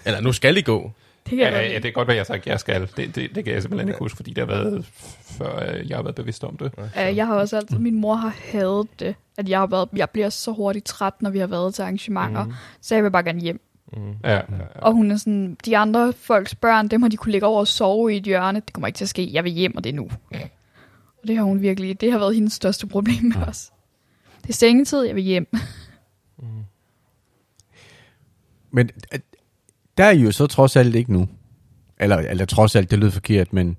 Eller nu skal I gå. Det ja, ja, det er godt, hvad jeg har sagt, jeg skal. Det, det, det kan jeg simpelthen ikke huske, fordi det har været, før jeg har været bevidst om det. Ja, jeg har også altid, min mor har hadet det, at jeg har været, jeg bliver så hurtigt træt, når vi har været til arrangementer, mm. så jeg vil bare gerne hjem. Mm. Ja, ja, ja. Og hun er sådan, de andre folks børn, dem har de kunne ligge over og sove i et hjørne. Det kommer ikke til at ske, jeg vil hjem, og det er nu. Og det har hun virkelig, det har været hendes største problem med ja. Os. Det er sengetid, jeg vil hjem. Mm. Men der er I jo så trods alt ikke nu. Eller, eller trods alt, det lød forkert, men...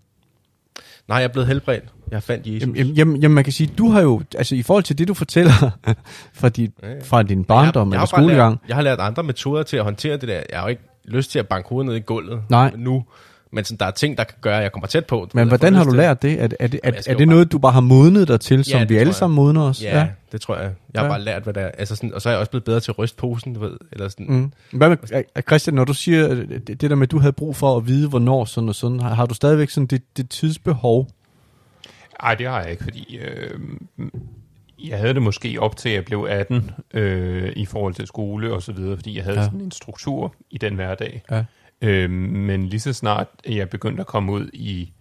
Nej, jeg er blevet helbredt. Jeg fandt Jesus. Jamen, jamen, jamen man kan sige, du har jo, altså i forhold til det, du fortæller fra, dit, ja, ja. Fra din barndom eller skolegang... Lært, jeg har lært andre metoder til at håndtere det der. Jeg har jo ikke lyst til at banke hovedet ned i gulvet Nej. Nu. Men sådan, der er ting, der kan gøre, at jeg kommer tæt på. Men hvordan har du lært det? Er, er det, er, er det noget, du bare har modnet dig til, som ja, vi alle sammen modner os? Ja, ja, det tror jeg. Jeg har ja. Bare lært, hvad det er. Altså sådan, og så er jeg også blevet bedre til at ryste posen, du ved. Eller sådan. Mm. Hvad med, Christian, når du siger det der med, at du havde brug for at vide, hvornår sådan og sådan, har, har du stadigvæk sådan det, det tidsbehov? Nej, det har jeg ikke, fordi øh, jeg havde det måske op til, at jeg blev atten øh, i forhold til skole og så videre, fordi jeg havde ja. Sådan en struktur i den hverdag. Ja. Øh, men lige så snart jeg begyndte at komme ud i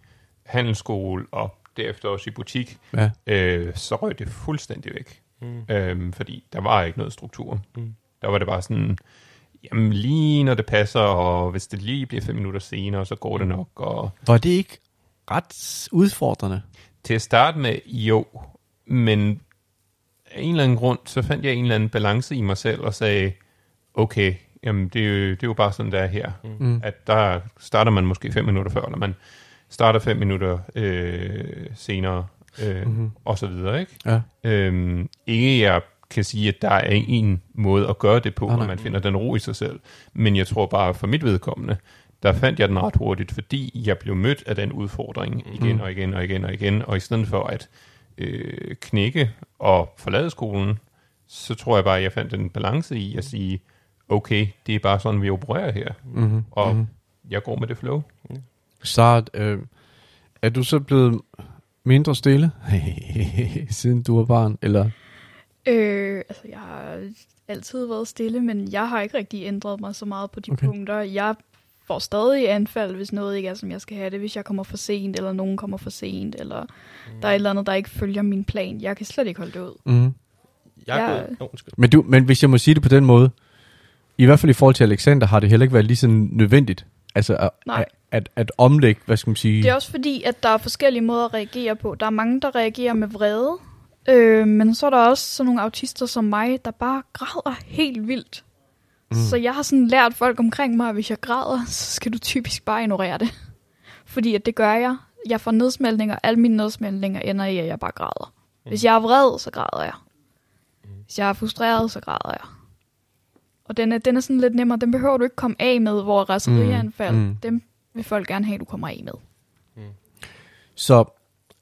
handelsskole og derefter også i butik, ja. øh, så røg det fuldstændig væk. Mm. Øh, fordi der var ikke noget struktur. Mm. Der var det bare sådan, jamen lige når det passer, og hvis det lige bliver fem minutter senere, så går det nok. Og var det ikke ret udfordrende? Til at starte med, jo. Men af en eller anden grund, så fandt jeg en eller anden balance i mig selv og sagde, okay, jamen, det er, jo, det er jo bare sådan, der er her. Mm. At der starter man måske fem minutter før, eller man starter fem minutter øh, senere, øh, mm-hmm. og så videre, ikke? Ja. Øhm, ikke jeg kan sige, at der er en måde at gøre det på, ah, når man finder den ro i sig selv. Men jeg tror bare, for mit vedkommende, der fandt jeg den ret hurtigt, fordi jeg blev mødt af den udfordring igen mm. og igen og igen og igen. Og i stedet for at øh, knække og forlade skolen, så tror jeg bare, at jeg fandt en balance i at sige, okay, det er bare sådan, vi opererer her. Mm-hmm. Og mm-hmm. jeg går med det flow. Mm. Så øh, er du så blevet mindre stille, siden du var barn, eller? Øh, altså, jeg har altid været stille, men jeg har ikke rigtig ændret mig så meget på de okay. punkter. Jeg får stadig anfald, hvis noget ikke er, som jeg skal have det. Hvis jeg kommer for sent, eller nogen kommer for sent, eller mm. der er et eller andet, der ikke følger min plan. Jeg kan slet ikke holde det ud. Mm. Jeg jeg... Nå, men, du, men hvis jeg må sige det på den måde, i hvert fald i forhold til Alexander, har det heller ikke været lige så nødvendigt. Altså at, at, at, at omlægge, hvad skal man sige? Det er også fordi, at der er forskellige måder at reagere på. Der er mange, der reagerer med vrede, øh, men så er der også sådan nogle autister som mig, der bare græder helt vildt. Mm. Så jeg har sådan lært folk omkring mig, at hvis jeg græder, så skal du typisk bare ignorere det. Fordi at det gør jeg. Jeg får nedsmeltninger, og alle mine nedsmeltninger ender i, at jeg bare græder. Hvis jeg er vred, så græder jeg. Hvis jeg er frustreret, så græder jeg. Og den er, den er sådan lidt nemmere. Den behøver du ikke komme af med, hvor raserianfald, mm, mm. dem vil folk gerne have, du kommer af med. Mm. Så,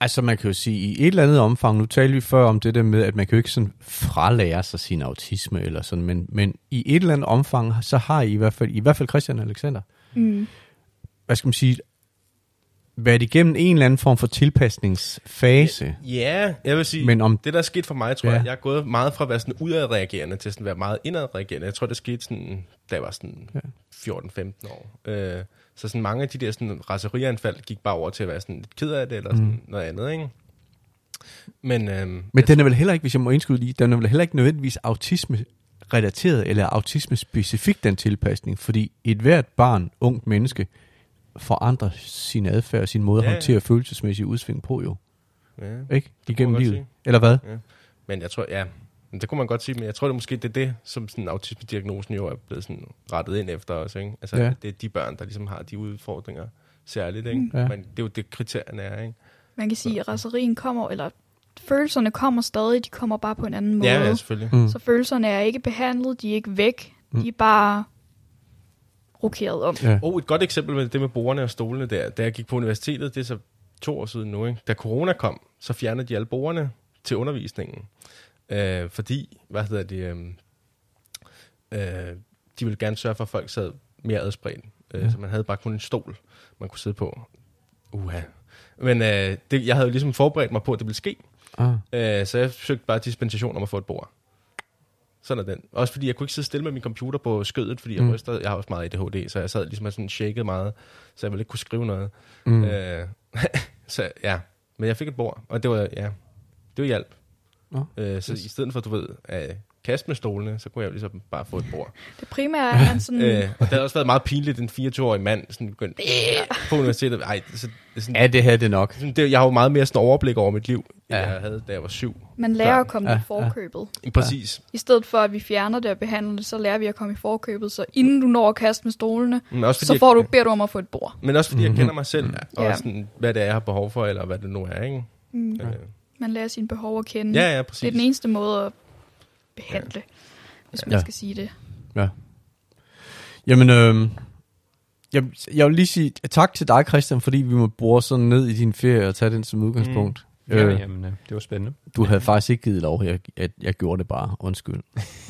altså man kan jo sige, i et eller andet omfang, nu talte vi før om det der med, at man kan jo ikke sådan fralære sig sin autisme, eller sådan, men, men i et eller andet omfang, så har I i hvert fald, i hvert fald Christian og Alexander, mm. hvad skal man sige, været igennem en eller anden form for tilpasningsfase. Ja, jeg vil sige, men om, det der er sket for mig, tror ja. jeg, jeg er gået meget fra at være sådan udadreagerende til sådan at være meget indadreagerende. Jeg tror, det skete sådan, da jeg var sådan ja. fjorten femten år. Øh, så sådan mange af de der sådan raserianfald gik bare over til at være sådan lidt ked af det, eller sådan mm. noget andet, ikke? Men, øhm, Men den tror, er vel heller ikke, hvis jeg må indskyde lige, den er vel heller ikke nødvendigvis autisme-relateret, eller autisme-specifik, den tilpasning, fordi et hvert barn, ungt menneske, forandrer sin adfærd og sin måde ja, at håndtere ja. følelsesmæssige udsving på, jo. Ja, ikke? Igennem livet. Sige. Eller hvad? Ja. Men jeg tror, ja, men det kunne man godt sige, men jeg tror, det måske det er det, som sådan autisme-diagnosen jo er blevet sådan rettet ind efter også, ikke? Altså, ja. det er de børn, der ligesom har de udfordringer særligt, ikke? Ja. Men det er jo det, kriterierne er, ikke? Man kan sige, at raserien kommer, eller følelserne kommer stadig, de kommer bare på en anden måde. Ja, ja selvfølgelig. Mm. Så følelserne er ikke behandlet, de er ikke væk, mm. de er bare... rokeret om. Ja. Oh, et godt eksempel med det med bordene og stolene der. Da jeg gik på universitetet, det er så to år siden nu, ikke? Da corona kom, så fjernede de alle bordene til undervisningen. Øh, fordi, hvad hedder det, øh, øh, de ville gerne sørge for, at folk sad mere adspredt. Øh, ja. Så man havde bare kun en stol, man kunne sidde på. Uha. Men øh, det, jeg havde jo ligesom forberedt mig på, at det ville ske. Ah. Øh, så jeg søgte bare dispensation om at få et bord. Sådan den. Også fordi jeg kunne ikke sidde stille med min computer på skødet, fordi jeg mm. rystede. Jeg har også meget A D H D, så jeg sad ligesom sådan shakede meget, så jeg ville ikke kunne skrive noget. Mm. Øh, så ja, men jeg fik et bord, og det var, ja, det var hjælp. Oh, øh, så yes. i stedet for, du ved, at kaste med stolene, så kunne jeg ligesom bare få et bord. Det primære er han sådan... øh, og det havde også været meget pinligt, den fireogtyve-årige mand, sådan begyndte på universitetet. Ej, så, sådan, ja, det havde det nok. Sådan, det, jeg har jo meget mere sådan overblik over mit liv, end ja. jeg havde, da jeg var syv. Man lærer at komme ja. i forkøbet. Ja. Præcis. I stedet for, at vi fjerner det og behandler det, så lærer vi at komme i forkøbet, så inden du når at kaste med stolene, fordi, så får du, beder du om at få et bord. Men også fordi mm-hmm. jeg kender mig selv, og ja. sådan, hvad det er, jeg har behov for, eller hvad det nu er, ikke? Mm. Øh. Man lærer sine behov at kende. Ja, ja, præcis. Det er den eneste måde at behandle, hvis man ja. skal sige det. Ja. Jamen, øh, jeg, jeg vil lige sige tak til dig, Christian, fordi vi må bore sådan ned i din ferie og tage den som udgangspunkt. Mm. Øh, jamen, jamen, det var spændende. Du havde faktisk ikke givet lov, at jeg, jeg, jeg gjorde det bare. Undskyld.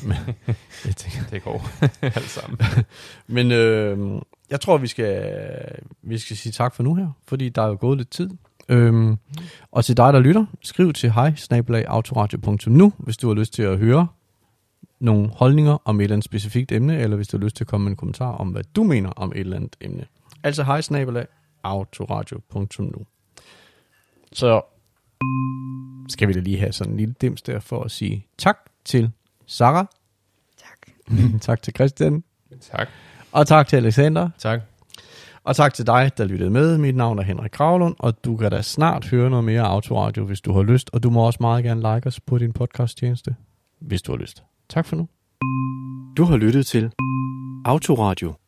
Men, jeg tænker, det går alt sammen. Men øh, jeg tror, vi skal, vi skal sige tak for nu her, fordi der er jo gået lidt tid. Øhm, og til dig, der lytter, skriv til hi snabel-a autoradio punktum nu, hvis du har lyst til at høre nogle holdninger om et eller andet specifikt emne, eller hvis du har lyst til at komme med en kommentar om, hvad du mener om et eller andet emne. Altså hi snabel-a autoradio punktum nu. Så skal vi da lige have sådan en lille dims der for at sige tak til Sara. Tak. Tak til Christian. Tak. Og tak til Alexander. Tak. Og tak til dig, der lyttede med. Mit navn er Henrik Kraglund, og du kan da snart høre noget mere Autoradio, hvis du har lyst. Og du må også meget gerne like os på din podcasttjeneste, hvis du har lyst. Tak for nu. Du har lyttet til Autoradio.